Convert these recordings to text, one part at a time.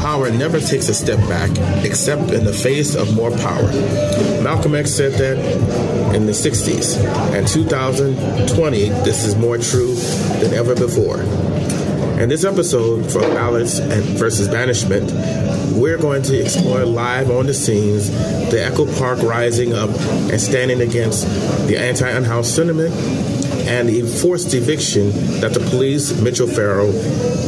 Power never takes a step back, except in the face of more power. Malcolm X said that in the 60s. And 2020, this is more true than ever before. In this episode from Ballots and versus Banishment, we're going to explore live on the scenes the Echo Park rising up and standing against the anti-unhoused sentiment and the forced eviction that the police, Mitch O'Farrell,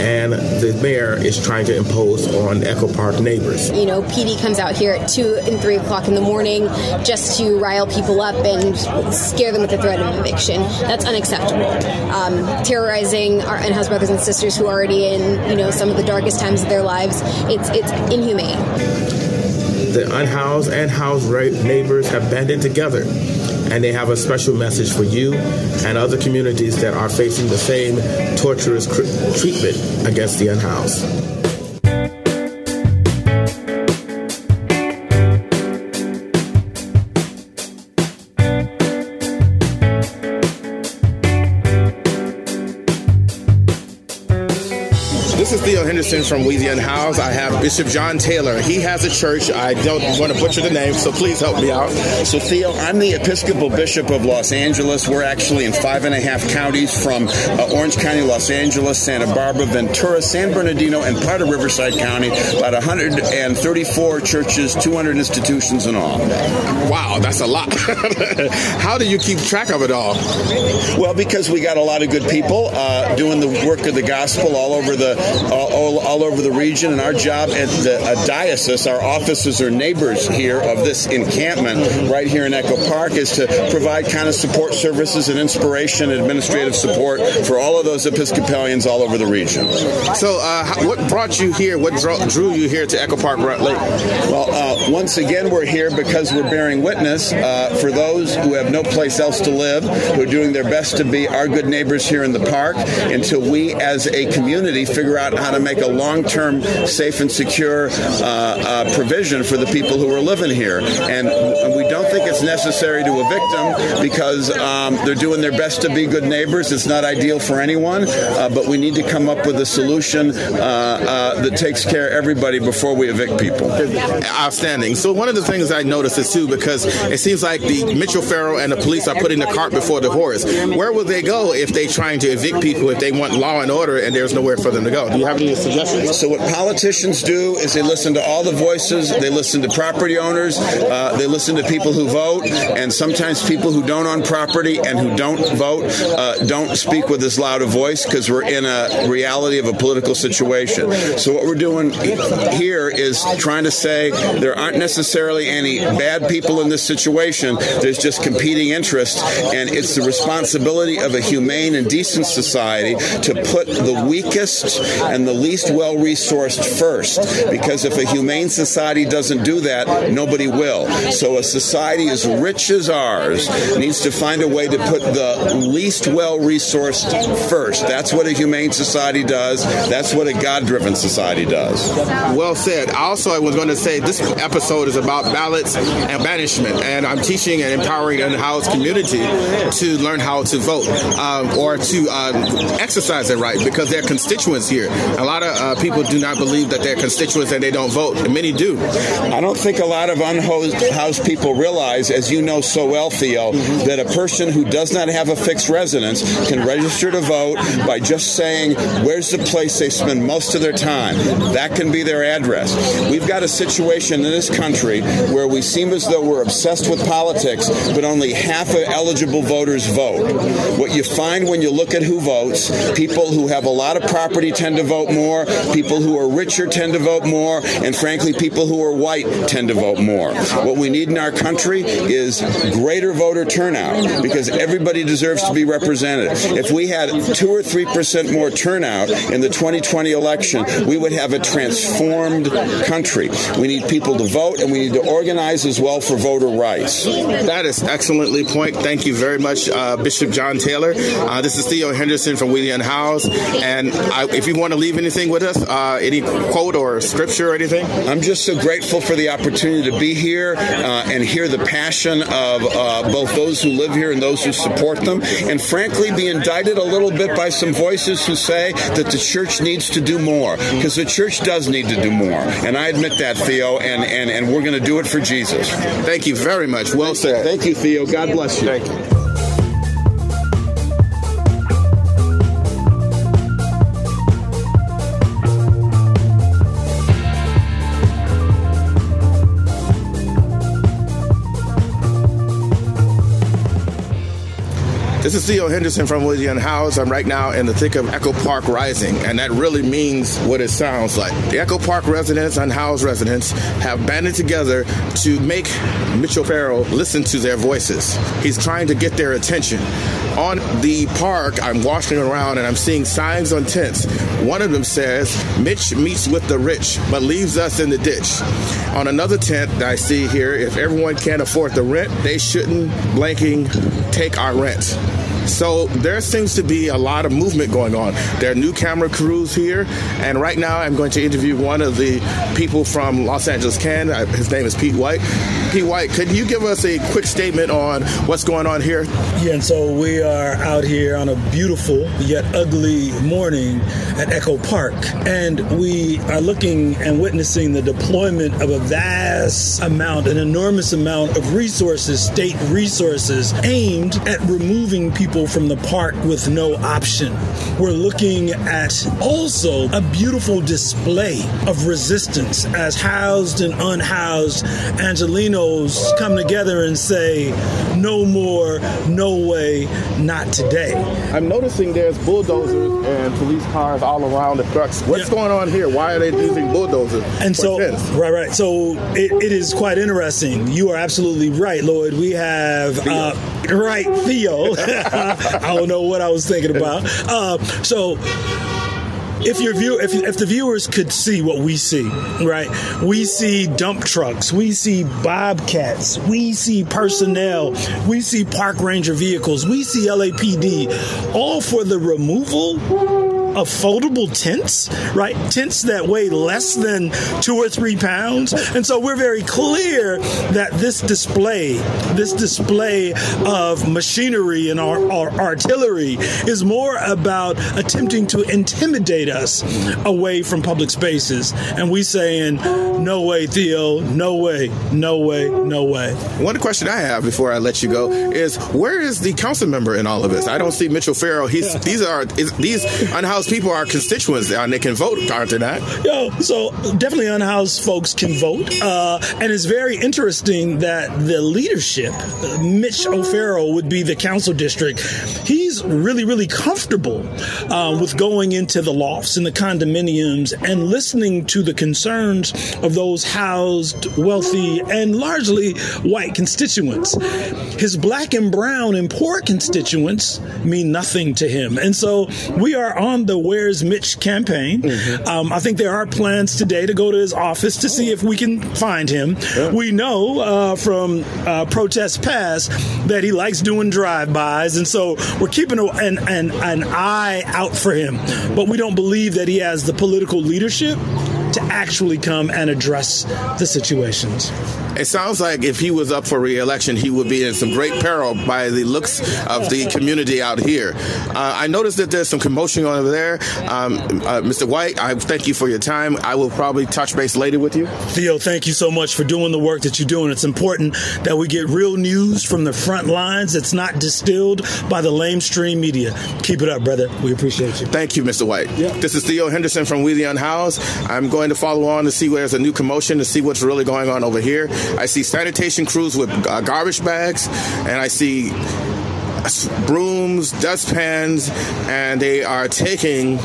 and the mayor is trying to impose on Echo Park neighbors. You know, PD comes out here at 2 and 3 o'clock in the morning just to rile people up and scare them with the threat of eviction. That's unacceptable. Terrorizing our unhoused brothers and sisters who are already in, you know, some of the darkest times of their lives, it's inhumane. The unhoused and housed neighbors have banded together, and they have a special message for you and other communities that are facing the same torturous treatment against the unhoused. This is Theo Henderson from We The Unhoused. I have Bishop John Taylor. He has a church. I don't want to butcher the name, so please help me out. So, Theo, I'm the Episcopal Bishop of Los Angeles. We're actually in 5.5 counties from Orange County, Los Angeles, Santa Barbara, Ventura, San Bernardino, and part of Riverside County. About 134 churches, 200 institutions in all. Wow, that's a lot. How do you keep track of it all? Well, because we got a lot of good people doing the work of the gospel all over the region, and our job at the diocese, our offices are neighbors here of this encampment right here in Echo Park, is to provide kind of support services and inspiration and administrative support for all of those Episcopalians all over the region. So what brought you here? What drew you here to Echo Park Lake? Well, once again, we're here because we're bearing witness for those who have no place else to live, who are doing their best to be our good neighbors here in the park until we as a community figure out how to make a long-term, safe and secure provision for the people who are living here. And we don't think it's necessary to evict them because they're doing their best to be good neighbors. It's not ideal for anyone, but we need to come up with a solution that takes care of everybody before we evict people. Outstanding. So one of the things I noticed is, too, because it seems like the Mitch O'Farrell and the police are putting the cart before the horse. Where will they go if they're trying to evict people, if they want law and order and there's nowhere for them to go? Do you have have any suggestions? So what politicians do is they listen to all the voices, they listen to property owners, they listen to people who vote, and sometimes people who don't own property and who don't vote don't speak with as loud a voice because we're in a reality of a political situation. So what we're doing here is trying to say there aren't necessarily any bad people in this situation. There's just competing interests, and it's the responsibility of a humane and decent society to put the weakest and the least well-resourced first, because if a humane society doesn't do that, nobody will. So a society as rich as ours needs to find a way to put the least well-resourced first. That's what a humane society does. That's what a God-driven society does. Well said. Also, I was going to say this episode is about ballots and banishment, and I'm teaching and empowering the unhoused community to learn how to vote or to exercise their right, because they're constituents here. A lot of people do not believe that they're constituents and they don't vote, and many do. I don't think a lot of unhoused people realize, as you know so well, Theo, that a person who does not have a fixed residence can register to vote by just saying where's the place they spend most of their time. That can be their address. We've got a situation in this country where we seem as though we're obsessed with politics, but only half of eligible voters vote. What you find when you look at who votes, people who have a lot of property tend to vote more, people who are richer tend to vote more, and frankly, people who are white tend to vote more. What we need in our country is greater voter turnout, because everybody deserves to be represented. If we had 2 or 3% more turnout in the 2020 election, we would have a transformed country. We need people to vote, and we need to organize as well for voter rights. That is excellently point. Thank you very much, Bishop John Taylor. This is Theo Henderson from We The Unhoused. And if you want to leave anything with us, any quote or scripture or anything? I'm just so grateful for the opportunity to be here and hear the passion of both those who live here and those who support them, and frankly be indicted a little bit by some voices who say that the church needs to do more, because the church does need to do more. And I admit that, Theo, and we're going to do it for Jesus. Thank you very much. Well said. Thank you, Theo. God bless you. Thank you. This is Theo Henderson from We The Unhoused. I'm right now in the thick of Echo Park Rising, and that really means what it sounds like. The Echo Park residents, unhoused residents, have banded together to make Mitch O'Farrell listen to their voices. He's trying to get their attention. On the park, I'm walking around and I'm seeing signs on tents. One of them says, Mitch meets with the rich, but leaves us in the ditch. On another tent that I see here, if everyone can't afford the rent, they shouldn't blanking take our rent. So there seems to be a lot of movement going on. There are new camera crews here, and right now I'm going to interview one of the people from LA CAN. His name is Pete White. Pete White, could you give us a quick statement on what's going on here? Yeah, and so we are out here on a beautiful yet ugly morning at Echo Park, and we are looking and witnessing the deployment of a vast amount, an enormous amount of resources, state resources, aimed at removing people from the park with no option. We're looking at also a beautiful display of resistance as housed and unhoused Angelinos come together and say, no more, no way, not today. I'm noticing there's bulldozers and police cars all around the trucks. What's going on here? Why are they using bulldozers? And so, right. So it is quite interesting. You are absolutely right, Lloyd. We have, Theo. I don't know what I was thinking about. If the viewers could see what we see, right? We see dump trucks, we see bobcats, we see personnel, we see park ranger vehicles, we see LAPD, all for the removal of foldable tents, right? Tents that weigh less than 2 or 3 pounds. And so we're very clear that this display of machinery and our artillery is more about attempting to intimidate us away from public spaces. And we saying, no way, Theo, no way, no way, no way. One question I have before I let you go is, where is the council member in all of this? I don't see Mitch O'Farrell. These unhoused unhoused people are constituents, and they can vote, aren't they not? So definitely unhoused folks can vote. And it's very interesting that the leadership, Mitch O'Farrell would be the council district. He's really, really comfortable with going into the lofts and the condominiums and listening to the concerns of those housed, wealthy, and largely white constituents. His black and brown and poor constituents mean nothing to him. And so we are on the Where's Mitch campaign. Mm-hmm. I think there are plans today to go to his office to see if we can find him. Yeah. We know from protests past that he likes doing drive-bys, and so we're keeping an eye out for him. But we don't believe that he has the political leadership to actually come and address the situations. It sounds like if he was up for re-election, he would be in some great peril by the looks of the community out here. I noticed that there's some commotion over there. Mr. White, I thank you for your time. I will probably touch base later with you. Theo, thank you so much for doing the work that you're doing. It's important that we get real news from the front lines that's not distilled by the lamestream media. Keep it up, brother. We appreciate you. Thank you, Mr. White. Yep. This is Theo Henderson from We The Unhoused. I'm going to follow on to see where there's a new commotion, to see what's really going on over here. I see sanitation crews with garbage bags, and I see brooms, dustpans, and they are taking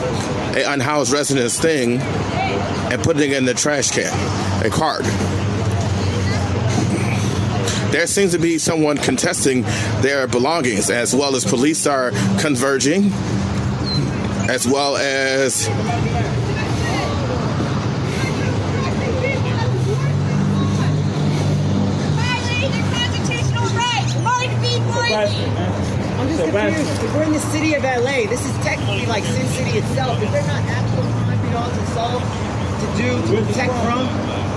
an unhoused resident's thing and putting it in the trash can, a cart. There seems to be someone contesting their belongings, as well as police are converging, as well as I'm just confused. If we're in the city of LA, this is technically like Sin City itself. Is there not actual crime at all to solve, to protect from,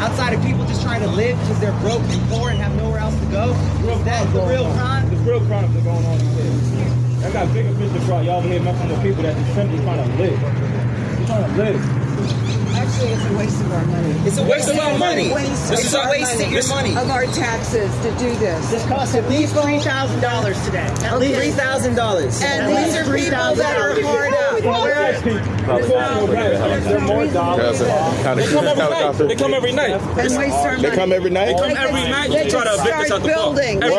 outside of people just trying to live because they're broke and poor and have nowhere else to go? Is that the real crime? The real crimes are going on here. I got bigger picture brought y'all here messing with people that just simply trying to live. They're trying to live. Actually, it's a waste of our money. It's a waste of our money. It's a waste of your money. Of our taxes to do this. This costs at least $3,000 today. At least $3,000. And these are people that are hard out. They come every night. They come every night. They come every night. They try to evict us out the ball. Every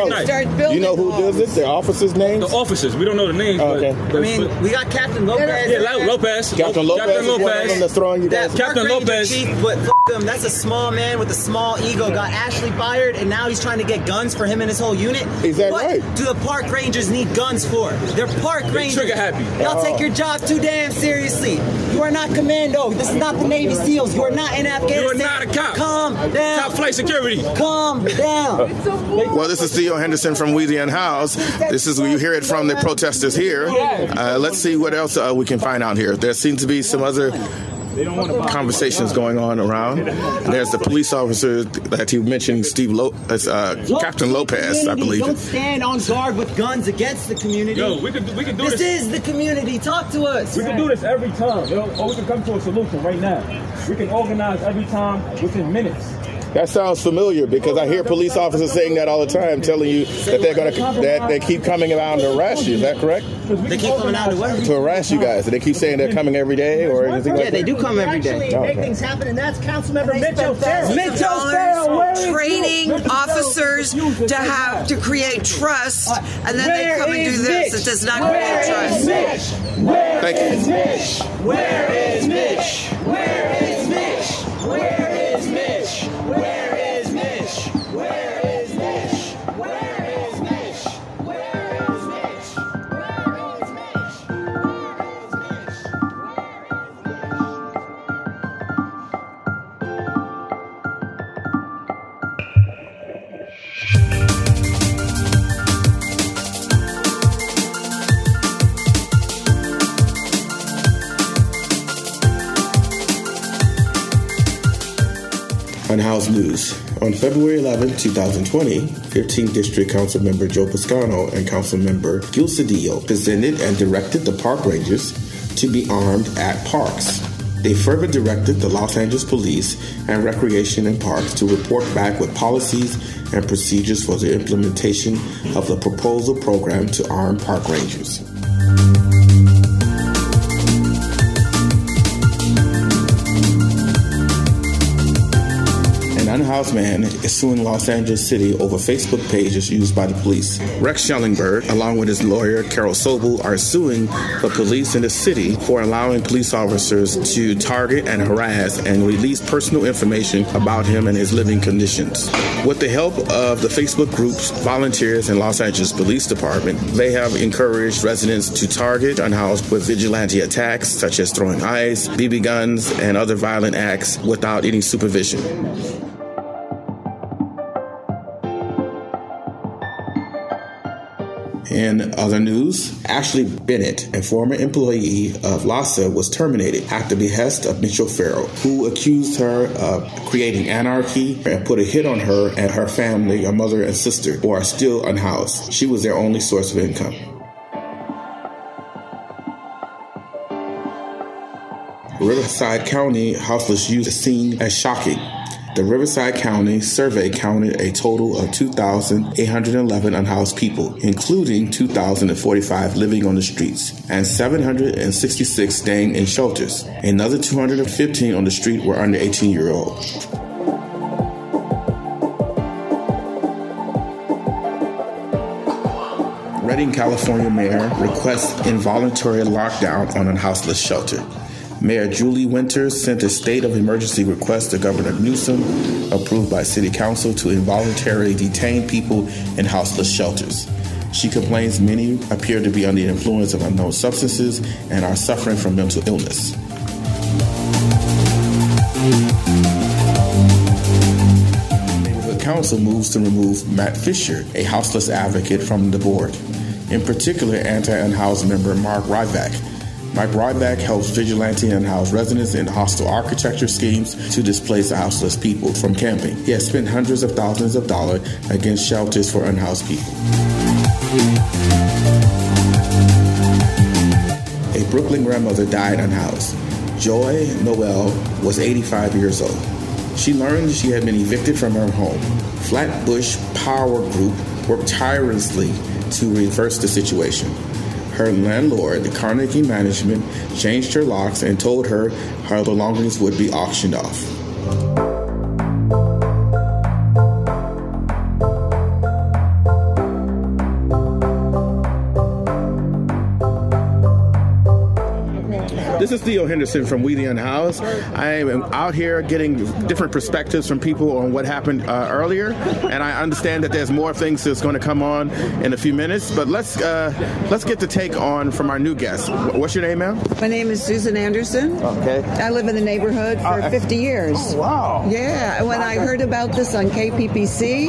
night. You know who does it? Their officers' names? The officers. We don't know the names. I mean, we got Captain Lopez. Yeah, Lopez. Captain Lopez. That's throwing you guys. Captain Lopez. Chief, but him. That's a small man with a small ego. Got Ashley fired, and now he's trying to get guns for him and his whole unit. Is that what right? Do the park rangers need guns for? They're park rangers. Trigger happy. Y'all take your job too damn seriously. You are not commando. This is not the Navy SEALs. You are not in Afghanistan. You are not a cop. Calm down. Top flight security. Calm down. It's so cool. Well, this is Theo Henderson from We The Unhoused. This is where you hear it from the protesters here. Let's see what else we can find out here. There seems to be some other conversations going on around. There's the police officer that you mentioned, Captain Lopez, I believe. Don't stand on guard with guns against the community. Yo, we can do this. This is the community. Talk to us. We can do this every time, yo. Or we can come to a solution right now. We can organize every time within minutes. That sounds familiar because I hear police officers saying that all the time, telling you that they keep coming around to harass you. Is that correct? They keep coming out to harass you guys. They keep saying they're coming every day or anything like that. Yeah, they do come every day. Actually, make things happen, and that's Councilmember Mitch O'Farrell. Mitch O'Farrell training officers to create trust, and then they come and do this. It does not create trust. Unhoused News. On February 11, 2020, 15th District Council Member Joe Buscaino and Council Member Gil Cedillo presented and directed the park rangers to be armed at parks. They further directed the Los Angeles Police and Recreation and Parks to report back with policies and procedures for the implementation of the proposal program to arm park rangers. unhoused man is suing Los Angeles City over Facebook pages used by the police. Rex Schellingberg, along with his lawyer, Carol Sobel, are suing the police in the city for allowing police officers to target and harass and release personal information about him and his living conditions. With the help of the Facebook group's volunteers and Los Angeles Police Department, they have encouraged residents to target unhoused with vigilante attacks, such as throwing ice, BB guns, and other violent acts without any supervision. In other news, Ashley Bennett, a former employee of LASA, was terminated at the behest of Mitch O'Farrell, who accused her of creating anarchy and put a hit on her and her family, her mother and sister, who are still unhoused. She was their only source of income. Riverside County houseless youth is seen as shocking. The Riverside County survey counted a total of 2,811 unhoused people, including 2,045 living on the streets and 766 staying in shelters. Another 215 on the street were under 18-year-olds. Redding, California mayor requests involuntary lockdown on unhouseless shelter. Mayor Julie Winters sent a state of emergency request to Governor Newsom, approved by City Council, to involuntarily detain people in houseless shelters. She complains many appear to be under the influence of unknown substances and are suffering from mental illness. The Neighborhood Council moves to remove Matt Fisher, a houseless advocate, from the board. In particular, anti-unhoused member Mark Ryback. Mike Ryback helps vigilante unhoused residents in hostile architecture schemes to displace houseless people from camping. He has spent hundreds of thousands of dollars against shelters for unhoused people. A Brooklyn grandmother died unhoused. Joy Noel was 85 years old. She learned she had been evicted from her home. Flatbush Power Group worked tirelessly to reverse the situation. Her landlord, the Carnegie Management, changed her locks and told her her belongings would be auctioned off. This is Theo Henderson from We The Unhoused. I am out here getting different perspectives from people on what happened earlier, and I understand that there's more things that's going to come on in a few minutes. But let's get the take on from our new guest. What's your name, ma'am? My name is Susan Anderson. Okay. I live in the neighborhood for 50 years. Oh, wow. Yeah. When I heard about this on KPPC,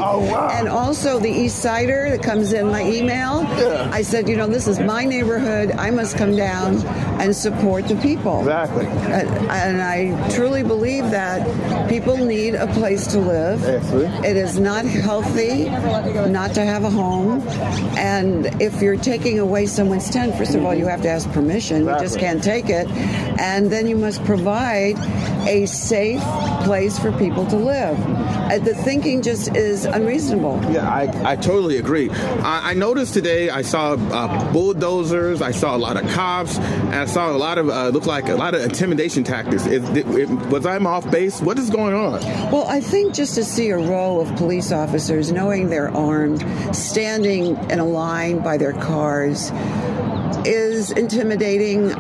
and also the East Sider that comes in my email, I said, you know, this is my neighborhood. I must come down and support the people. Exactly. And I truly believe that people need a place to live. Absolutely. It is not healthy not to have a home. And if you're taking away someone's tent, first of all, you have to ask permission. Exactly. You just can't take it. And then you must provide a safe place for people to live. The thinking just is unreasonable. Yeah, I totally agree. I noticed today I saw bulldozers, I saw a lot of cops, and I saw a lot of looked like a lot of intimidation tactics. Was I off base? What is going on? Well, I think just to see a row of police officers, knowing they're armed, standing in a line by their cars, is intimidating.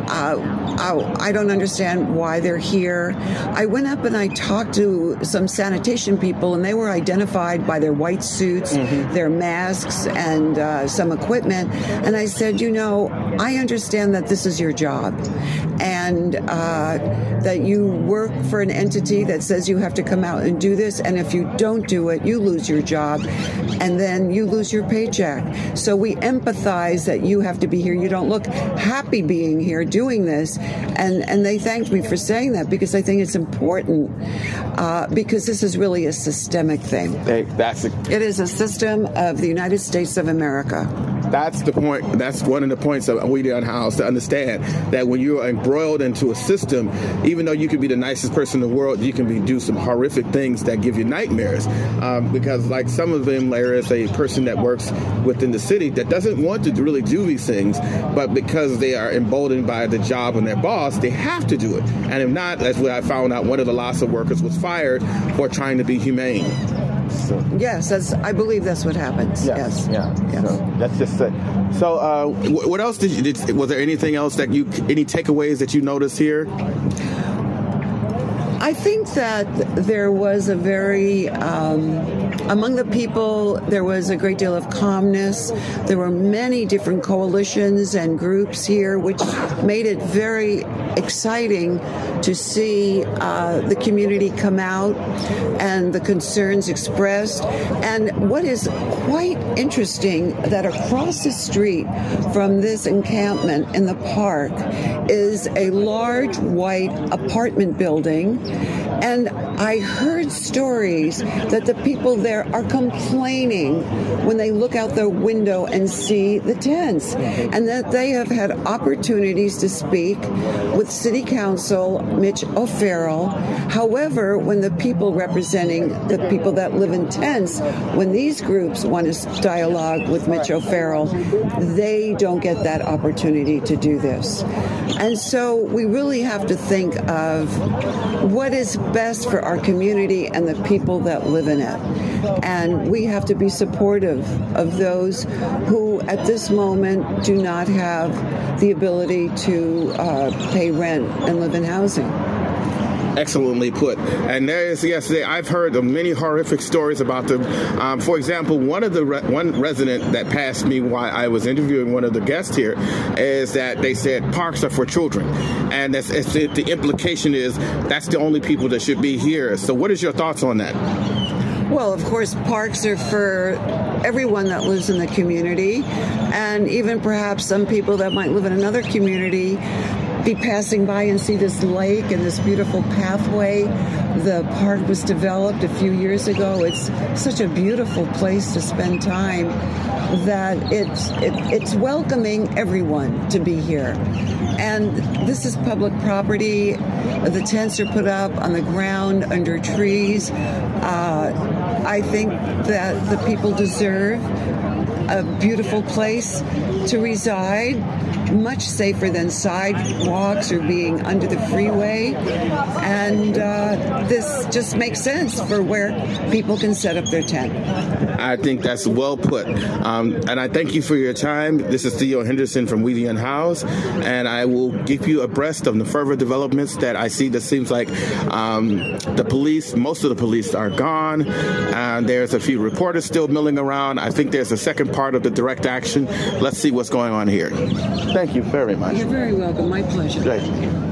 I don't understand why they're here. I went up and I talked to some sanitation people, and they were identified by their white suits, their masks, and some equipment. And I said, you know, I understand that this is your job, and that you work for an entity that says you have to come out and do this, and if you don't do it, you lose your job, and then you lose your paycheck. So we empathize that you have to be here. You don't look happy being here doing this. And they thanked me for saying that, because I think it's important, because this is really a systemic thing. It is a system of the United States of America. That's the point. That's one of the points of We The Unhoused, to understand that when you're embroiled into a system, even though you can be the nicest person in the world, you can be do some horrific things that give you nightmares. Because like some of them, there is a person that works within the city that doesn't want to really do these things, but because they are emboldened by the job and their boss, they have to do it. And if not, that's what I found out. One of the LASA workers was fired for trying to be humane. So. Yes, that's, I believe that's what happens. Yes. Yes. So that's just it. So, what else did you? Was there anything else that you? Any takeaways that you noticed here? I think that there was a very, among the people, there was a great deal of calmness. There were many different coalitions and groups here, which made it very exciting to see the community come out and the concerns expressed. And what is quite interesting, that across the street from this encampment in the park is a large white apartment building. And I heard stories that the people there are complaining when they look out their window and see the tents, and that they have had opportunities to speak with City Council Mitch O'Farrell. However, when the people representing the people that live in tents, when these groups want to dialogue with Mitch O'Farrell, they don't get that opportunity to do this. And so we really have to think of what is best for our community and the people that live in it. And we have to be supportive of those who at this moment do not have the ability to pay rent and live in housing. Excellently put. And there is, yes, I've heard of many horrific stories about them. For example, one of the one resident that passed me while I was interviewing one of the guests here is that they said parks are for children, and the implication is that's the only people that should be here. So, what is your thoughts on that? Well, of course, parks are for everyone that lives in the community, and even perhaps some people that might live in another community be passing by and see this lake and this beautiful pathway. The park was developed a few years ago. It's such a beautiful place to spend time that it's welcoming everyone to be here. And this is public property. The tents are put up on the ground under trees. I think that the people deserve a beautiful place to reside, much safer than sidewalks or being under the freeway. And this just makes sense for where people can set up their tent. I think that's well put. And I thank you for your time. This is Theo Henderson from We The Unhoused, and I will keep you abreast of the further developments that I see. That seems like the police, most of the police are gone. There's a few reporters still milling around. I think there's a second part of the direct action. Let's see what's going on here. Thank you very much. You're very welcome. My pleasure. Thank you.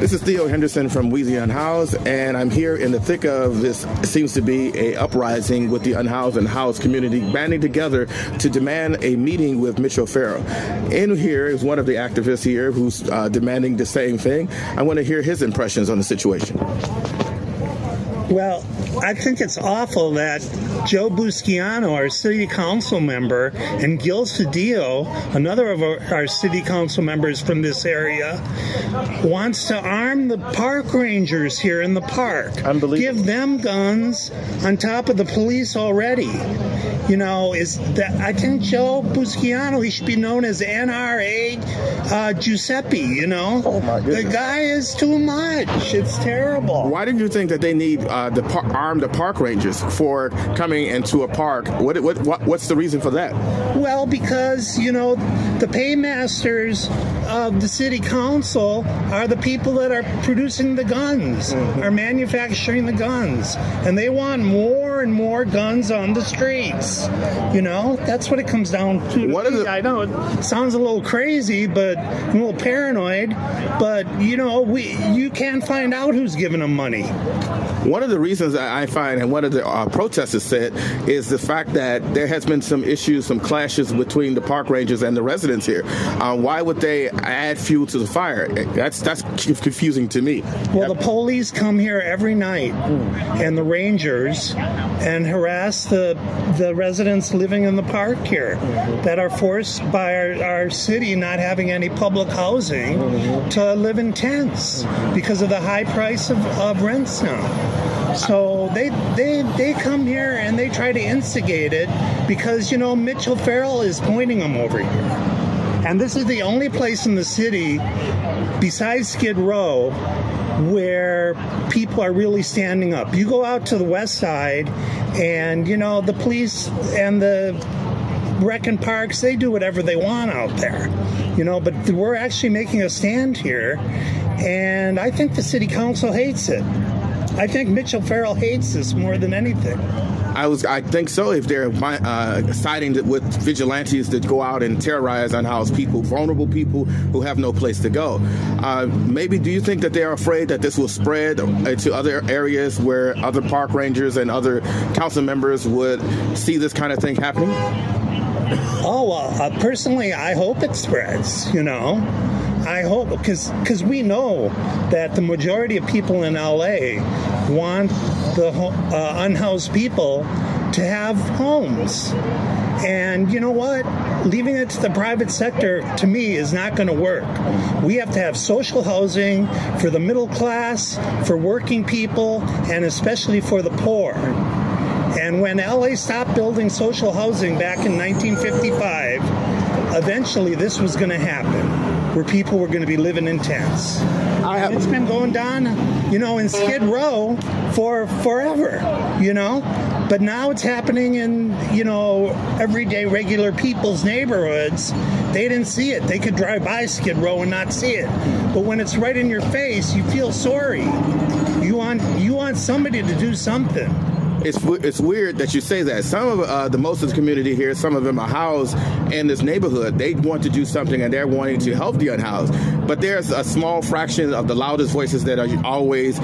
This is Theo Henderson from We The Unhoused, and I'm here in the thick of this seems to be a uprising with the unhoused and housed community banding together to demand a meeting with Mitch O'Farrell. In here is one of the activists here who's demanding the same thing. I want to hear his impressions on the situation. Well, I think it's awful that Joe Buscaino, our city council member, and Gil Cedillo, another of our city council members from this area, wants to arm the park rangers here in the park. Unbelievable. Give them guns on top of the police already. You know, is that I think Joe Buscaino, he should be known as NRA Giuseppe, you know? Oh my goodness. The guy is too much. It's terrible. Why did you think that they need the park arm the park rangers for coming into a park. What's the reason for that? Well, because, you know, the paymasters of the city council are the people that are producing the guns, mm-hmm. are manufacturing the guns, and they want more and more guns on the streets. You know, that's what it comes down to. I know it sounds a little crazy, but a little paranoid, but you know, you can't find out who's giving them money. One of the reasons I find, and one of the protesters said, is the fact that there has been some issues, some clashes between the park rangers and the residents here. Why would they add fuel to the fire? That's confusing to me. Well, the police come here every night, and the rangers, and harass the residents living in the park here that are forced by our city not having any public housing to live in tents because of the high price of rents now. So they come here and they try to instigate it because, you know, Mitch O'Farrell is pointing them over here. And this is the only place in the city besides Skid Row where people are really standing up. You go out to the west side and, you know, the police and the rec and parks, they do whatever they want out there, you know, but we're actually making a stand here. And I think the city council hates it. I think Mitch O'Farrell hates this more than anything. I think so. If they're siding with vigilantes that go out and terrorize unhoused people, vulnerable people who have no place to go, maybe do you think that they are afraid that this will spread to other areas where other park rangers and other council members would see this kind of thing happening? Oh, well, personally, I hope it spreads. You know, I hope, because we know that the majority of people in LA want the unhoused people to have homes. And you know what? Leaving it to the private sector, to me, is not going to work. We have to have social housing for the middle class, for working people, and especially for the poor. And when LA stopped building social housing back in 1955, eventually this was going to happen, where people were going to be living in tents. It's been going down, you know, in Skid Row for forever, you know. But now it's happening in, you know, everyday regular people's neighborhoods. They didn't see it. They could drive by Skid Row and not see it. But when it's right in your face, you feel sorry. You want somebody to do something. It's weird that you say that. Some of the most of the community here, some of them are housed in this neighborhood. They want to do something, and they're wanting to help the unhoused. But there's a small fraction of the loudest voices that are always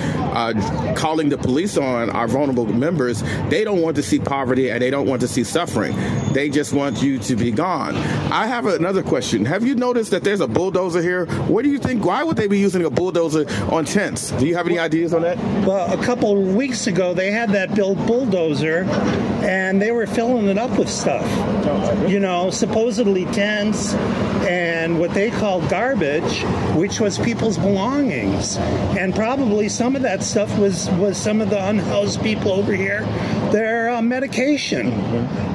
calling the police on our vulnerable members. They don't want to see poverty, and they don't want to see suffering. They just want you to be gone. I have another question. Have you noticed that there's a bulldozer here? What do you think? Why would they be using a bulldozer on tents? Do you have any ideas on that? Well, a couple of weeks ago, they had that bulldozer, and they were filling it up with stuff, you know, supposedly tents and what they called garbage, which was people's belongings. And probably some of that stuff was some of the unhoused people over here, their medication.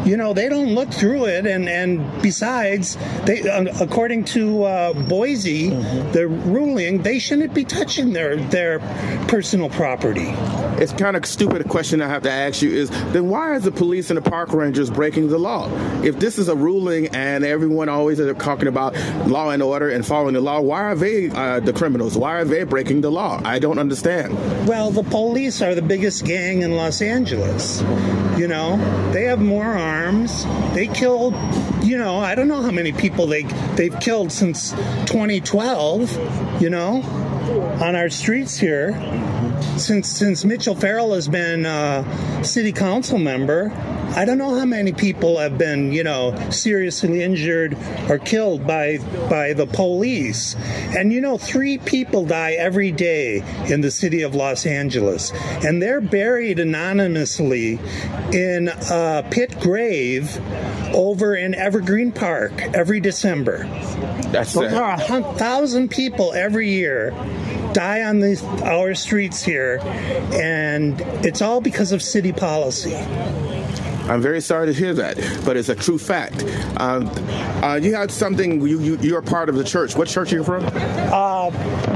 You know, they don't look through it, and besides, they, according to Boise, the ruling, they shouldn't be touching their personal property. It's kind of stupid. A question I have to ask you is, then why is the police and the park rangers breaking the law? If this is a ruling and everyone always is talking about law and order and following the law, why are they the criminals? Why are they breaking the law? I don't understand. Well, the police are the biggest gang in Los Angeles. You know, they have more arms. They killed, you know, I don't know how many people they've killed since 2012, you know, on our streets here. Since Mitch O'Farrell has been city council member, I don't know how many people have been, you know, seriously injured or killed by the police. And, you know, 3 people die every day in the city of Los Angeles. And they're buried anonymously in a pit grave over in Evergreen Park every December. There are 1,000 people every year die on our streets here, and it's all because of city policy. I'm very sorry to hear that, but it's a true fact. You had something, you're part of the church. What church are you from?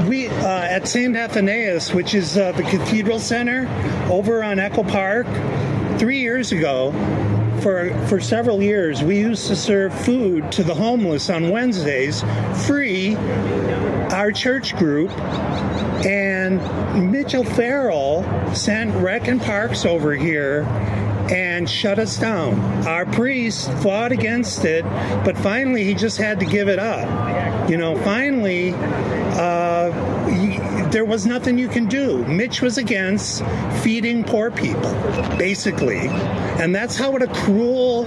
We at St. Athenaeus, which is the Cathedral Center over on Echo Park. 3 years ago, for several years, we used to serve food to the homeless on Wednesdays, free, our church group. And Mitch O'Farrell sent Rec and Parks over here and shut us down. Our priest fought against it, but finally he just had to give it up. You know, finally, there was nothing you can do. Mitch was against feeding poor people, basically. And that's how, what a cruel,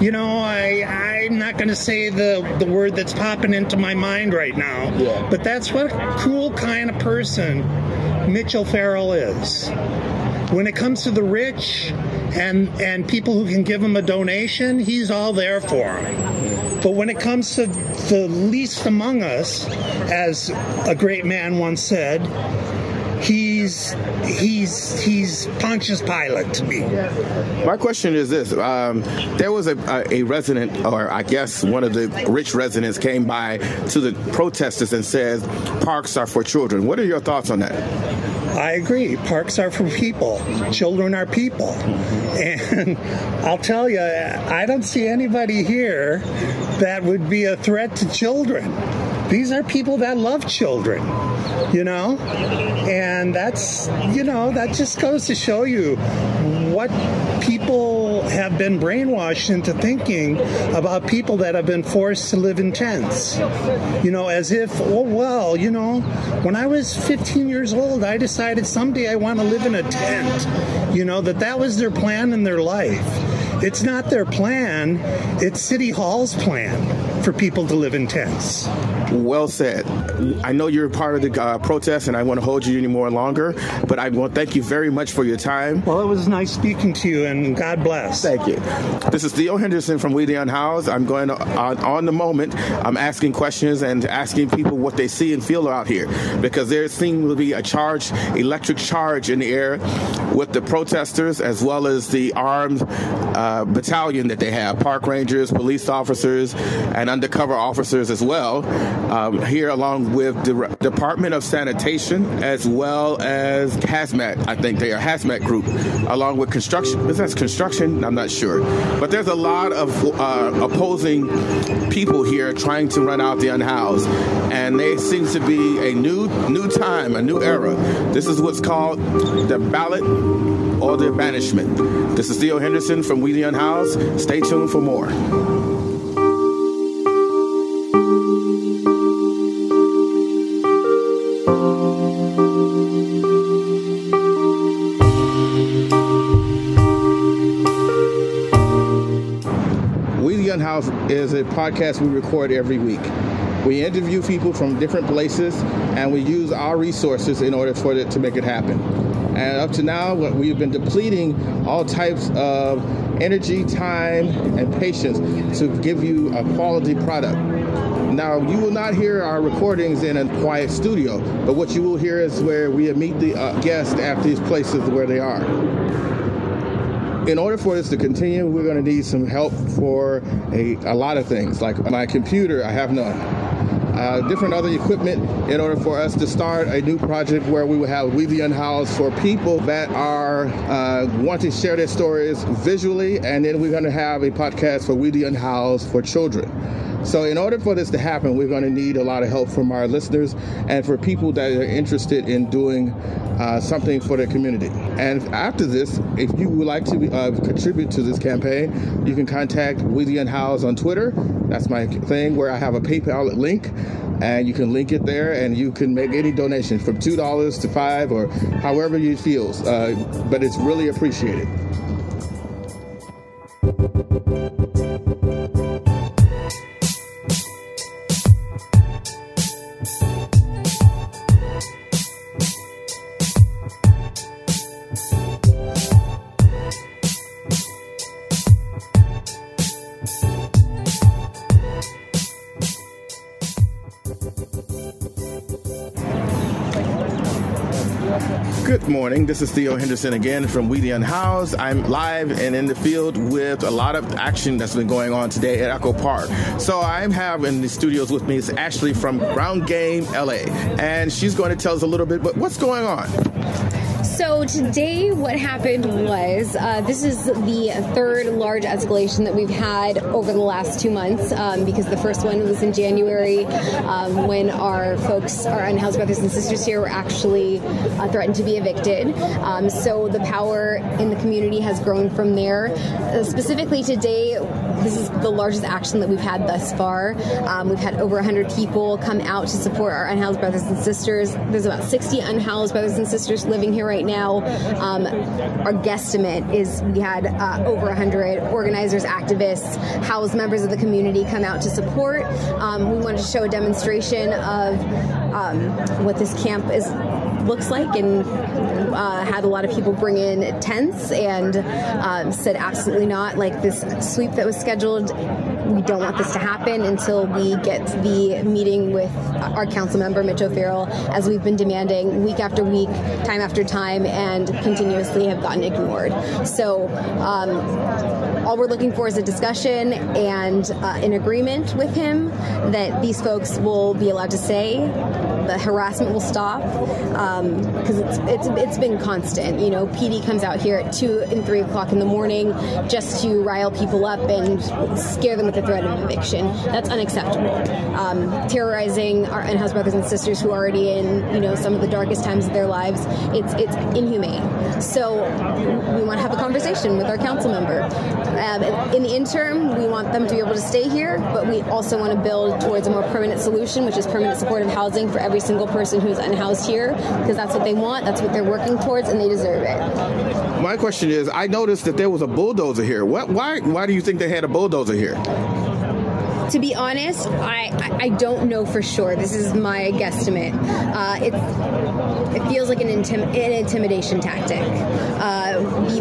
you know, I'm not going to say the word that's popping into my mind right now, yeah, but that's what a cruel kind of person Mitch O'Farrell is. When it comes to the rich and people who can give him a donation, he's all there for him. But when it comes to the least among us, as a great man once said, he's Pontius Pilate to me. My question is this: there was a resident, or I guess one of the rich residents, came by to the protesters and says, "Parks are for children." What are your thoughts on that? I agree. Parks are for people. Children are people. And I'll tell you, I don't see anybody here that would be a threat to children. These are people that love children, you know? And that's, you know, that just goes to show you what people have been brainwashed into thinking about people that have been forced to live in tents. You know, as if, oh, well, you know, when I was 15 years old, I decided someday I want to live in a tent. You know, that was their plan in their life. It's not their plan. It's City Hall's plan for people to live in tents. Well said. I know you're part of the protest, and I want to hold you any more longer, but I want to thank you very much for your time. Well, it was nice speaking to you, and God bless. Thank you. This is Theo Henderson from We The Unhoused. I'm going to, on the moment, I'm asking questions and asking people what they see and feel out here, because there seems to be a charge, electric charge in the air with the protesters as well as the armed battalion that they have, park rangers, police officers, and undercover officers as well. Here along with the Department of Sanitation as well as Hazmat, I think they are, Hazmat Group, along with construction. Is that construction? I'm not sure. But there's a lot of opposing people here trying to run out the unhoused. And there seems to be a new time, a new era. This is what's called the ballot or the banishment. This is Theo Henderson from We The Unhoused. Stay tuned for more. Is a podcast we record every week. We interview people from different places, and we use our resources in order for it to make it happen. And up to now, we've been depleting all types of energy, time, and patience to give you a quality product. Now, you will not hear our recordings in a quiet studio, but what you will hear is where we meet the guests at these places where they are. In order for this to continue, we're going to need some help for a lot of things, like my computer, I have none. Different other equipment in order for us to start a new project where we will have We The Unhoused for people that are want to share their stories visually, and then we're going to have a podcast for We The Unhoused for children. So in order for this to happen, we're going to need a lot of help from our listeners and for people that are interested in doing something for their community. And after this, if you would like to contribute to this campaign, you can contact We The Unhoused on Twitter. That's my thing, where I have a PayPal link, and you can link it there, and you can make any donation from $2 to $5 or however you feel. But it's really appreciated. Good morning. This is Theo Henderson again from We The Unhoused. I'm live and in the field with a lot of action that's been going on today at Echo Park. So I have in the studios with me is Ashley from Ground Game LA, and she's going to tell us a little bit about what's going on. So today what happened was this is the third large escalation that we've had over the last 2 months because the first one was in January when our folks, our unhoused brothers and sisters here, were actually threatened to be evicted. So the power in the community has grown from there. Specifically today, this is the largest action that we've had thus far. We've had over 100 people come out to support our unhoused brothers and sisters. There's about 60 unhoused brothers and sisters living here right now. Our guesstimate is we had over 100 organizers, activists, house members of the community come out to support. We wanted to show a demonstration of what this camp is looks like, and had a lot of people bring in tents and said absolutely not, like this sweep that was scheduled. We don't want this to happen until we get to the meeting with our council member, Mitch O'Farrell, as we've been demanding week after week, time after time, and continuously have gotten ignored. So all we're looking for is a discussion and an agreement with him that these folks will be allowed to say the harassment will stop, because it's been constant. You know, PD comes out here at 2 and 3 o'clock in the morning just to rile people up and scare them with the threat of eviction. That's unacceptable. Terrorizing our unhoused brothers and sisters who are already in, you know, some of the darkest times of their lives, it's inhumane. So we want to have a conversation with our council member. In the interim, we want them to be able to stay here, but we also want to build towards a more permanent solution, which is permanent supportive housing for every single person who's unhoused here, because that's what they want, that's what they're working towards, and they deserve it. My question is, I noticed that there was a bulldozer here. Why do you think they had a bulldozer here? To be honest, I don't know for sure. This is my guesstimate. It feels like an intimidation tactic. The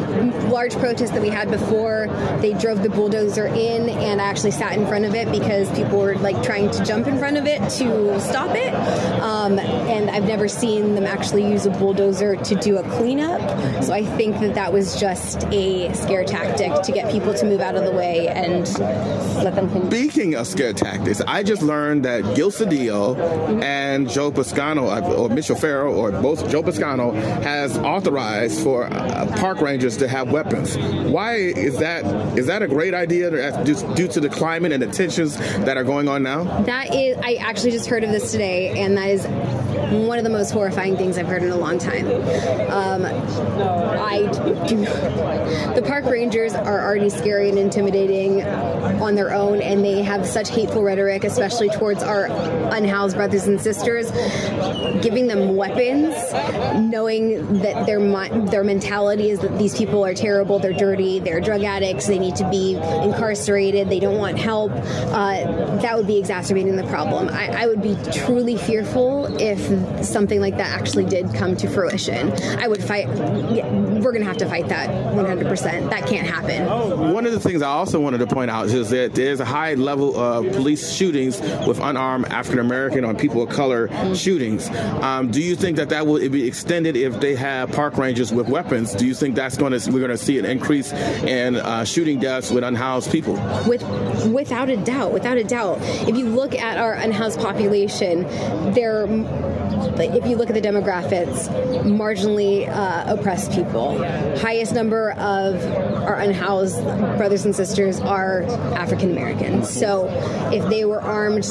large protest that we had before, they drove the bulldozer in, and I actually sat in front of it because people were like trying to jump in front of it to stop it. And I've never seen them actually use a bulldozer to do a cleanup. So I think that was just a scare tactic to get people to move out of the way and let them clean. Speaking of scare tactics, I just learned that Gil Cedillo and Joe Buscaino, or Mitch O'Farrell, or both Joe Buscaino, has authorized for park rangers to have weapons. Why is that? Is that a great idea due to the climate and the tensions that are going on now? That is, I actually just heard of this today, and that is one of the most horrifying things I've heard in a long time. The park rangers are already scary and intimidating on their own, and they have such hateful rhetoric, especially towards our unhoused brothers and sisters. Giving them weapons, knowing that their mentality is that these people are terrible, they're dirty, they're drug addicts, they need to be incarcerated, they don't want help, that would be exacerbating the problem. I would be truly fearful if something like that actually did come to fruition. I would fight. We're going to have to fight that 100%. That can't happen. One of the things I also wanted to point out is that there's a high level of police shootings with unarmed African-American or people of color shootings. Do you think that will be extended if they have park rangers with weapons? Do you think we're going to see an increase in shooting deaths with unhoused people? Without a doubt. If you look at our unhoused population, if you look at the demographics, marginally oppressed people. Highest number of our unhoused brothers and sisters are African Americans. So if they were armed,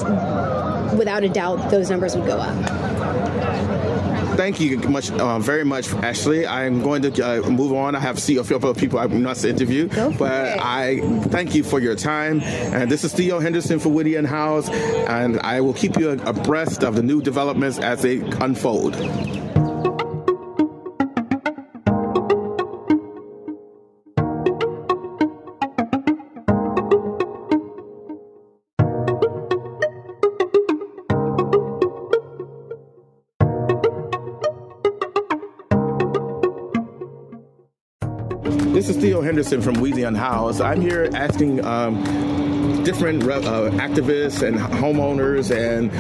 without a doubt, those numbers would go up. Thank you very much, Ashley. I'm going to move on. I have a few other people I must interview. I thank you for your time. And this is Theo Henderson for Whitty & House, and I will keep you abreast of the new developments as they unfold. This is Theo Henderson from We The Unhoused. I'm here asking different activists and homeowners, and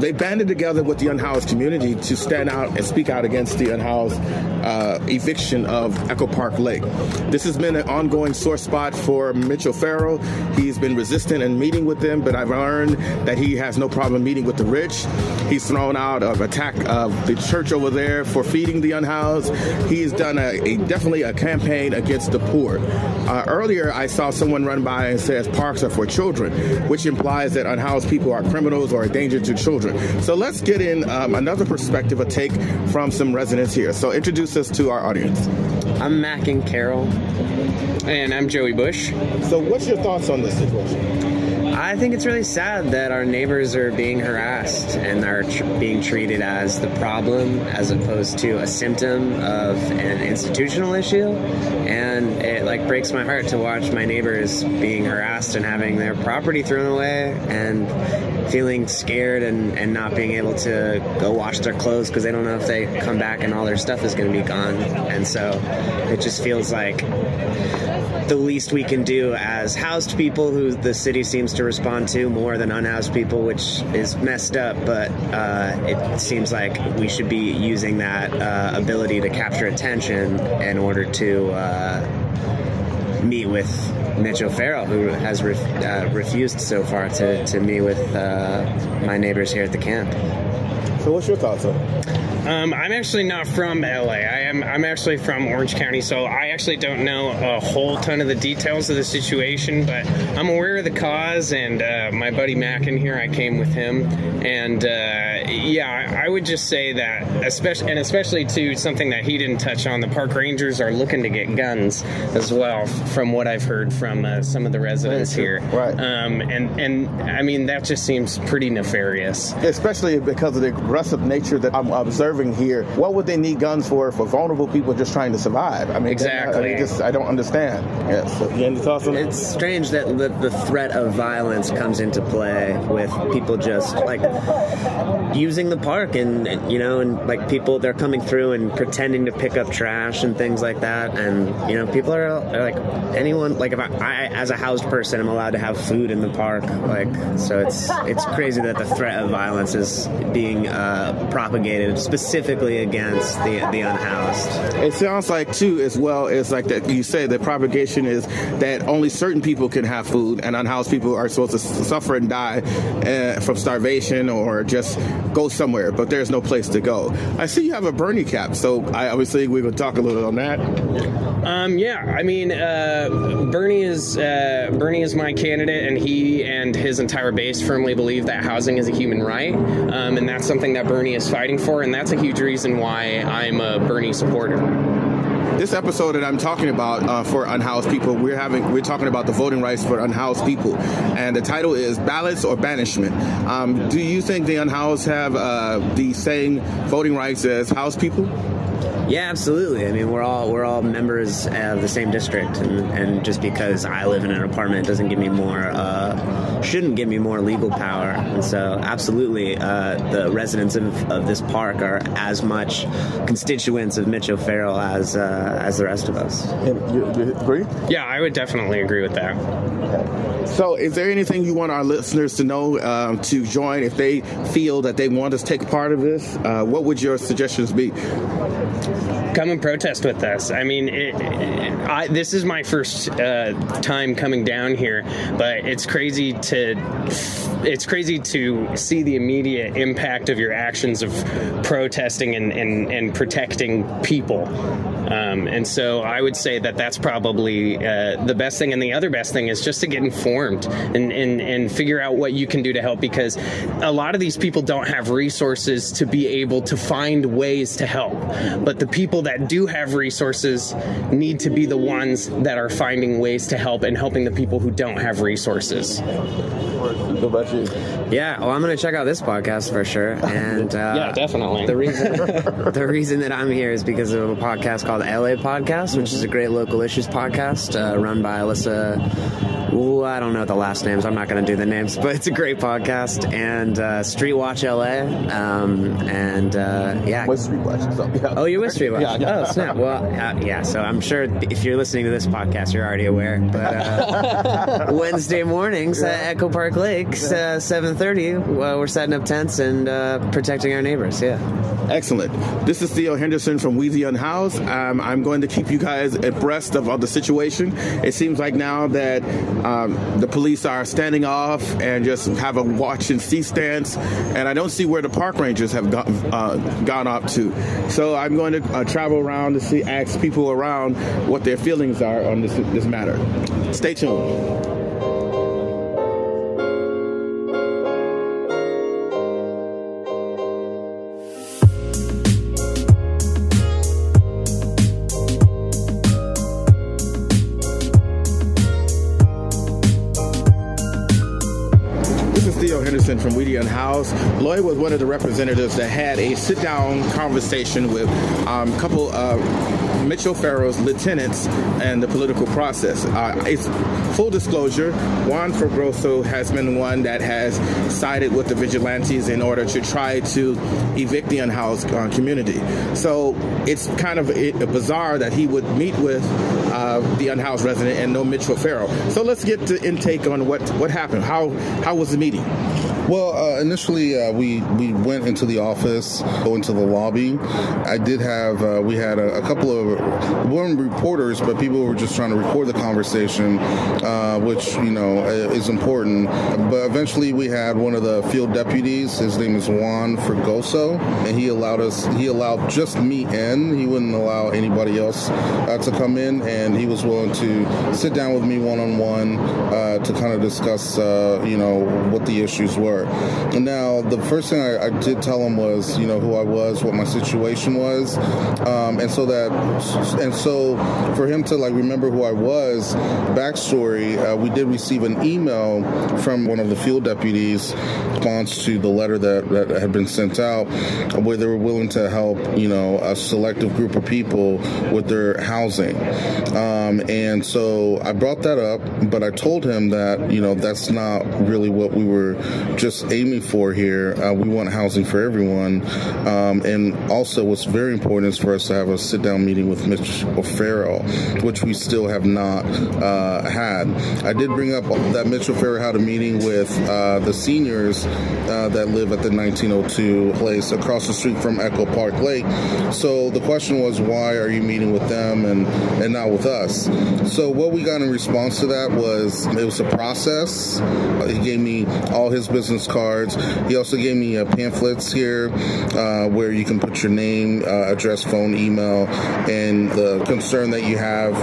they banded together with the unhoused community to stand out and speak out against the unhoused eviction of Echo Park Lake. This has been an ongoing sore spot for Mitch O'Farrell. He's been resistant in meeting with them, but I've learned that he has no problem meeting with the rich. He's thrown out an attack of the church over there for feeding the unhoused. He's done definitely a campaign against the poor. Earlier, I saw someone run by and says parks are for children, which implies that unhoused people are criminals or a danger to children. So let's get in another perspective, a take from some residents here. So introduce us to our audience. I'm Mackin' Carol. And I'm Joey Bush. So what's your thoughts on this situation? I think it's really sad that our neighbors are being harassed and are being treated as the problem as opposed to a symptom of an institutional issue. And it breaks my heart to watch my neighbors being harassed and having their property thrown away and feeling scared and not being able to go wash their clothes because they don't know if they come back and all their stuff is going to be gone. And so it just feels like the least we can do as housed people, who the city seems to respond to more than unhoused people, which is messed up, but it seems like we should be using that ability to capture attention in order to meet with Mitch O'Farrell, who has refused so far to meet with my neighbors here at the camp. So what's your thoughts on it? I'm actually not from LA. I'm actually from Orange County, so I actually don't know a whole ton of the details of the situation, but I'm aware of the cause, and my buddy Mackin here, I came with him, and I would just say that, especially to something that he didn't touch on, the park rangers are looking to get guns as well, from what I've heard from some of the residents here. Right. And that just seems pretty nefarious. Especially because of the aggressive nature that I'm observing here. What would they need guns for vulnerable people just trying to survive? I mean, exactly. I don't understand. Yes. So, it's strange that the threat of violence comes into play with people just using the park, and people, they're coming through and pretending to pick up trash and things like that. And people are anyone. If I as a housed person, I'm allowed to have food in the park. So it's crazy that the threat of violence is being propagated specifically against the unhoused. It sounds like, too, as well, it's like that you say the propagation is that only certain people can have food, and unhoused people are supposed to suffer and die from starvation or just go somewhere, but there's no place to go. I see you have a Bernie cap, so obviously we will talk a little on that. Bernie is my candidate, and he and his entire base firmly believe that housing is a human right, and that's something that Bernie is fighting for, and that's a huge reason why I'm a Bernie supporter. This episode that I'm talking about for unhoused people, we're talking about the voting rights for unhoused people, and the title is Ballots or Banishment. Do you think the unhoused have the same voting rights as housed people? Yeah, absolutely. I mean, we're all members of the same district, and just because I live in an apartment shouldn't give me more legal power. And so, absolutely, the residents of this park are as much constituents of Mitch O'Farrell as the rest of us. You agree? Yeah, I would definitely agree with that. Okay. So, is there anything you want our listeners to know to join if they feel that they want us to take part of this? What would your suggestions be? Come and protest with us. I mean, this is my first time coming down here, but it's crazy to see the immediate impact of your actions of protesting and protecting people. And so I would say that that's probably the best thing. And the other best thing is just to get informed and figure out what you can do to help, because a lot of these people don't have resources to be able to find ways to help. But the people that do have resources need to be the ones that are finding ways to help and helping the people who don't have resources. What about you? Yeah, well, I'm going to check out this podcast for sure. And yeah, definitely. The reason that I'm here is because of a podcast called LA Podcast, which is a great local issues podcast run by Alyssa. Ooh, I don't know the last names. I'm not going to do the names, but it's a great podcast. And Street Watch LA. Yeah. With Street Watch. So, yeah. Oh, you're with Street Watch. Yeah. Oh, snap. Well, yeah. So I'm sure if you're listening to this podcast, you're already aware. But Wednesday mornings at Echo Park Lake, 7:30, we're setting up tents and protecting our neighbors. Yeah. Excellent. This is Theo Henderson from We The Unhoused. I'm going to keep you guys abreast of the situation. It seems like now that the police are standing off and just have a watch and see stance, and I don't see where the park rangers have gone up to. So I'm going to travel around to ask people around what their feelings are on this matter. Stay tuned. From We The Unhoused. Lloyd was one of the representatives that had a sit-down conversation with a couple of Mitch O'Farrell's lieutenants and the political process. It's full disclosure, Juan Fragoso has been one that has sided with the vigilantes in order to try to evict the unhoused community. So it's kind of bizarre that he would meet with the unhoused resident and no Mitch O'Farrell. So let's get the intake on what happened. How was the meeting? Well, initially we went into the office, go into the lobby. I did have we had a couple of weren't reporters, but people were just trying to record the conversation, which you know is important. But eventually we had one of the field deputies. His name is Juan Fragoso, and he allowed just me in. He wouldn't allow anybody else to come in, and he was willing to sit down with me one-on-one to kind of discuss what the issues were. Now, the first thing I did tell him was, who I was, what my situation was, and so for him to remember who I was, backstory. We did receive an email from one of the field deputies, response to the letter that had been sent out, where they were willing to help, a selective group of people with their housing, and so I brought that up, but I told him that that's not really what we were just aiming for here. We want housing for everyone, and also what's very important is for us to have a sit-down meeting with Mitch O'Farrell, which we still have not had. I did bring up that Mitch O'Farrell had a meeting with the seniors that live at the 1902 place across the street from Echo Park Lake. So the question was, why are you meeting with them and not with us? So what we got in response to that was, it was a process. He gave me all his business cards. He also gave me pamphlets here where you can put your name, address, phone, email, and the concern that you have.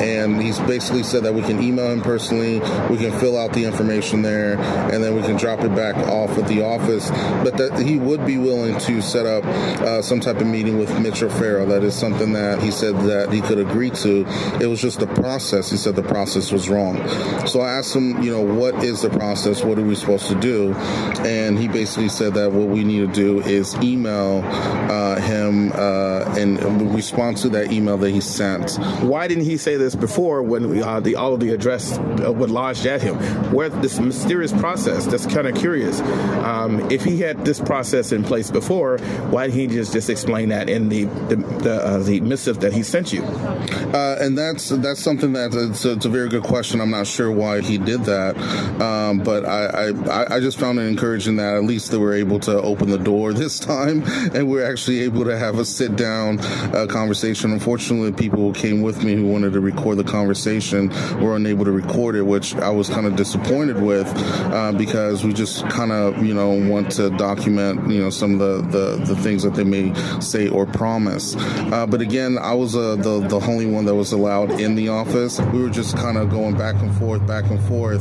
And he's basically said that we can email him personally, we can fill out the information there, and then we can drop it back off at the office. But that he would be willing to set up some type of meeting with Mitch O'Farrell. That is something that he said that he could agree to. It was just the process. He said the process was wrong. So I asked him, what is the process? What are we supposed to do? And he basically said that what we need to do is email him and respond to that email that he sent. Why didn't he say this before when all of the address were lodged at him? Where this mysterious process, that's kind of curious. If he had this process in place before, why didn't he just explain that in the missive that he sent you? And that's something that it's a very good question. I'm not sure why he did that, but I just found it encouraging that at least they were able to open the door this time, and we're actually able to have a sit-down conversation. Unfortunately, people who came with me who wanted to record the conversation were unable to record it, which I was kind of disappointed with because we just kind of of, you know, want to document, you know, some of the things that they may say or promise. But again, I was the only one that was allowed in the office. We were just kind of going back and forth.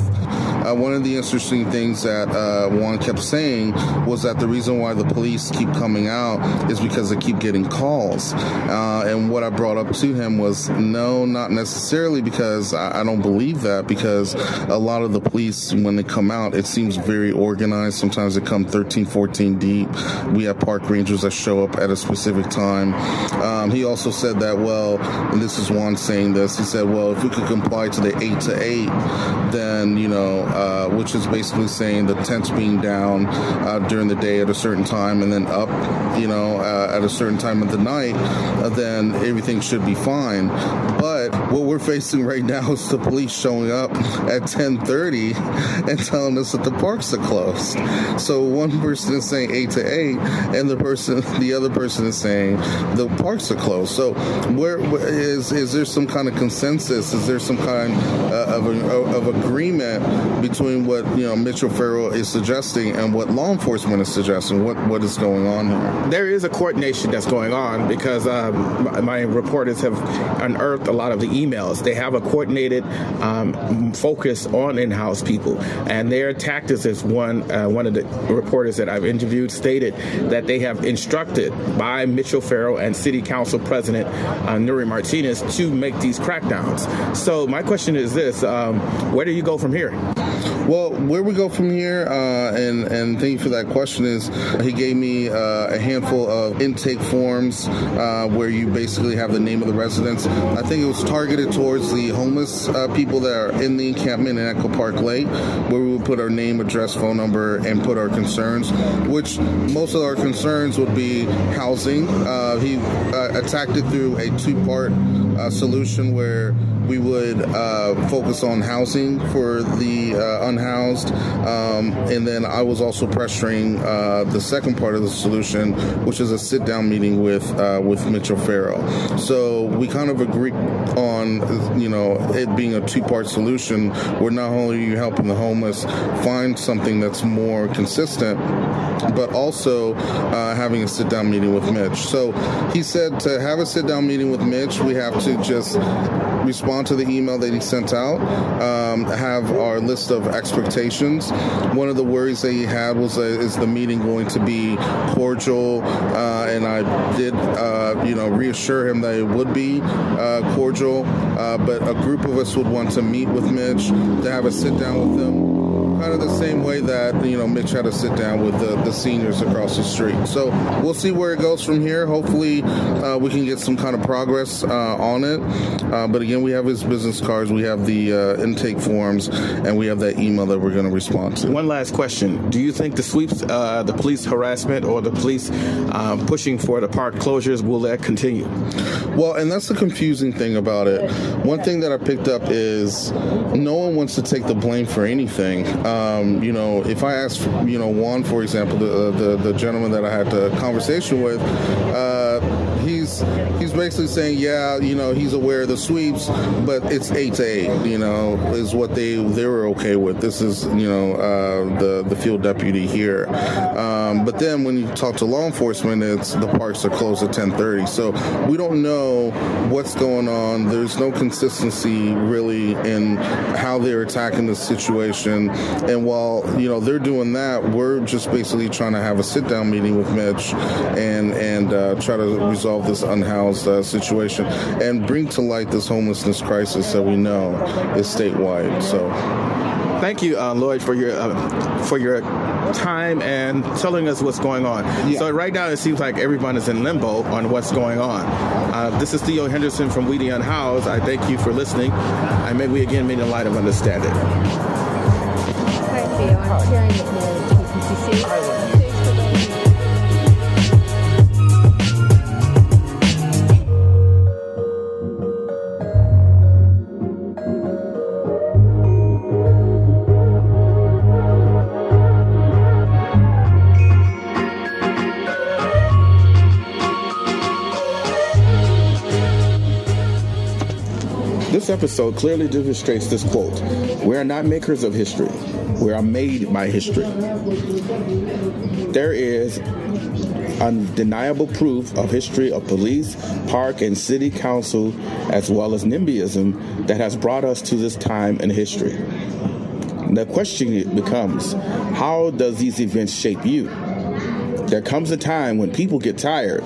One of the interesting things that Juan kept saying was that the reason why the police keep coming out is because they keep getting calls. And what I brought up to him was, no, not necessarily, because I don't believe that, because a lot of the police, when they come out, it seems very organized. Sometimes they come 13, 14 deep. We have park rangers that show up at a specific time. He also said that, well, and this is Juan saying this, he said, well, if we could comply to the 8 to 8, then, you know, which is basically saying the tents being down during the day at a certain time and then up, you know, at a certain time of the night, then everything should be fine. But what we're facing right now is the police showing up at 10:30 and telling us that the parks are closed. So one person is saying 8 to 8, and the other person is saying the parks are closed. So where is there some kind of consensus? Is there some kind of agreement between what, you know, Mitch O'Farrell is suggesting and what law enforcement is suggesting? What is going on here? There is a coordination that's going on, because my reporters have unearthed a lot of the emails. They have a coordinated focus on in-house people, and their tactics is one of the reporters that I've interviewed stated that they have instructed by Mitch O'Farrell and City Council President Nuri Martinez to make these crackdowns. So my question is this, where do you go from here? Well, where we go from here, and thank you for that question, is he gave me a handful of intake forms where you basically have the name of the residents. I think it was targeted towards the homeless people that are in the encampment in Echo Park Lake, where we would put our name, address, phone number, and put our concerns, which most of our concerns would be housing. He attacked it through a two-part solution where we would focus on housing for the unhoused, and then I was also pressuring the second part of the solution, which is a sit-down meeting with Mitch O'Farrell. So we kind of agreed on, you know, it being a two-part solution where not only are you helping the homeless find something that's more consistent, but also having a sit-down meeting with Mitch. So he said to have a sit-down meeting with Mitch, we have to just respond to the email that he sent out, have our list of expectations. One of the worries that he had was, is the meeting going to be cordial? And I did, you know, reassure him that it would be cordial, but a group of us would want to meet with Mitch, to have a sit down with him, kind of the same way that, you know, Mitch had to sit down with the seniors across the street. So we'll see where it goes from here. Hopefully we can get some kind of progress on it. But again, we have his business cards, we have the intake forms, and we have that email that we're going to respond to. One last question. Do you think the sweeps, the police harassment or the police pushing for the park closures, will that continue? Well, and that's the confusing thing about it. One thing that I picked up is no one wants to take the blame for anything. You know, if I ask, you know, Juan, for example, the gentleman that I had the conversation with, he's basically saying, yeah, you know, he's aware of the sweeps, but it's 8 to 8, you know, is what they were okay with. This is, you know, the field deputy here. But then when you talk to law enforcement, it's the parks are closed at 10:30. So we don't know what's going on. There's no consistency really in how they're attacking the situation. And while, you know, they're doing that, we're just basically trying to have a sit-down meeting with Mitch and try to resolve this unhoused situation and bring to light this homelessness crisis that we know is statewide. So thank you, Lloyd, for your time and telling us what's going on. Yeah. So right now it seems like everyone is in limbo on what's going on. This is Theo Henderson from We The Unhoused. I thank you for listening. I may we again made a light of understanding. Hi, Theo. I'm Karen McNary, TPCC. This episode clearly demonstrates this quote: "We are not makers of history. where I'm made by history. There is undeniable proof of history of police, park, and city council, as well as NIMBYism, that has brought us to this time in history. The question becomes, how does these events shape you? There comes a time when people get tired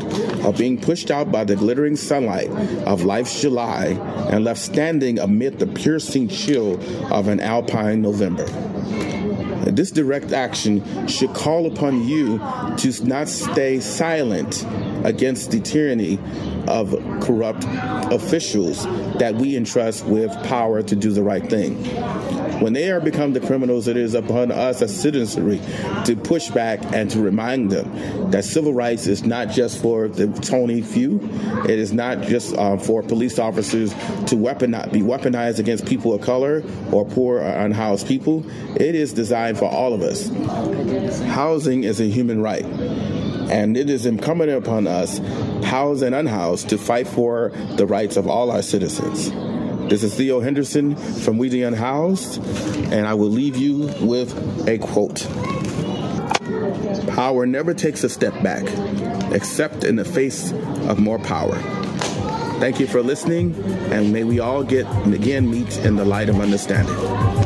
of being pushed out by the glittering sunlight of life's July and left standing amid the piercing chill of an alpine November. This direct action should call upon you to not stay silent against the tyranny of corrupt officials that we entrust with power to do the right thing. When they are become the criminals, it is upon us as citizenry to push back and to remind them that civil rights is not just for the tony few. It is not just for police officers to be weaponized against people of color or poor or unhoused people. It is designed for all of us. Housing is a human right, and it is incumbent upon us, housed and unhoused, to fight for the rights of all our citizens. This is Theo Henderson from We The Unhoused, and I will leave you with a quote. Power never takes a step back, except in the face of more power. Thank you for listening, and may we all meet in the light of understanding.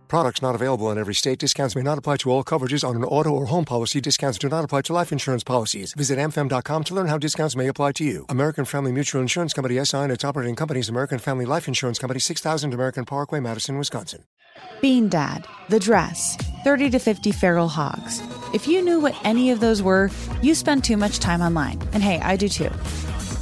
Products not available in every state. Discounts may not apply to all coverages on an auto or home policy. Discounts do not apply to life insurance policies. Visit amfam.com to learn how discounts may apply to you. American Family Mutual Insurance Company, S.I. and its operating companies, American Family Life Insurance Company, 6000 American Parkway, Madison, Wisconsin. Bean Dad, The Dress, 30 to 50 feral hogs. If you knew what any of those were, you spend too much time online. And hey, I do too.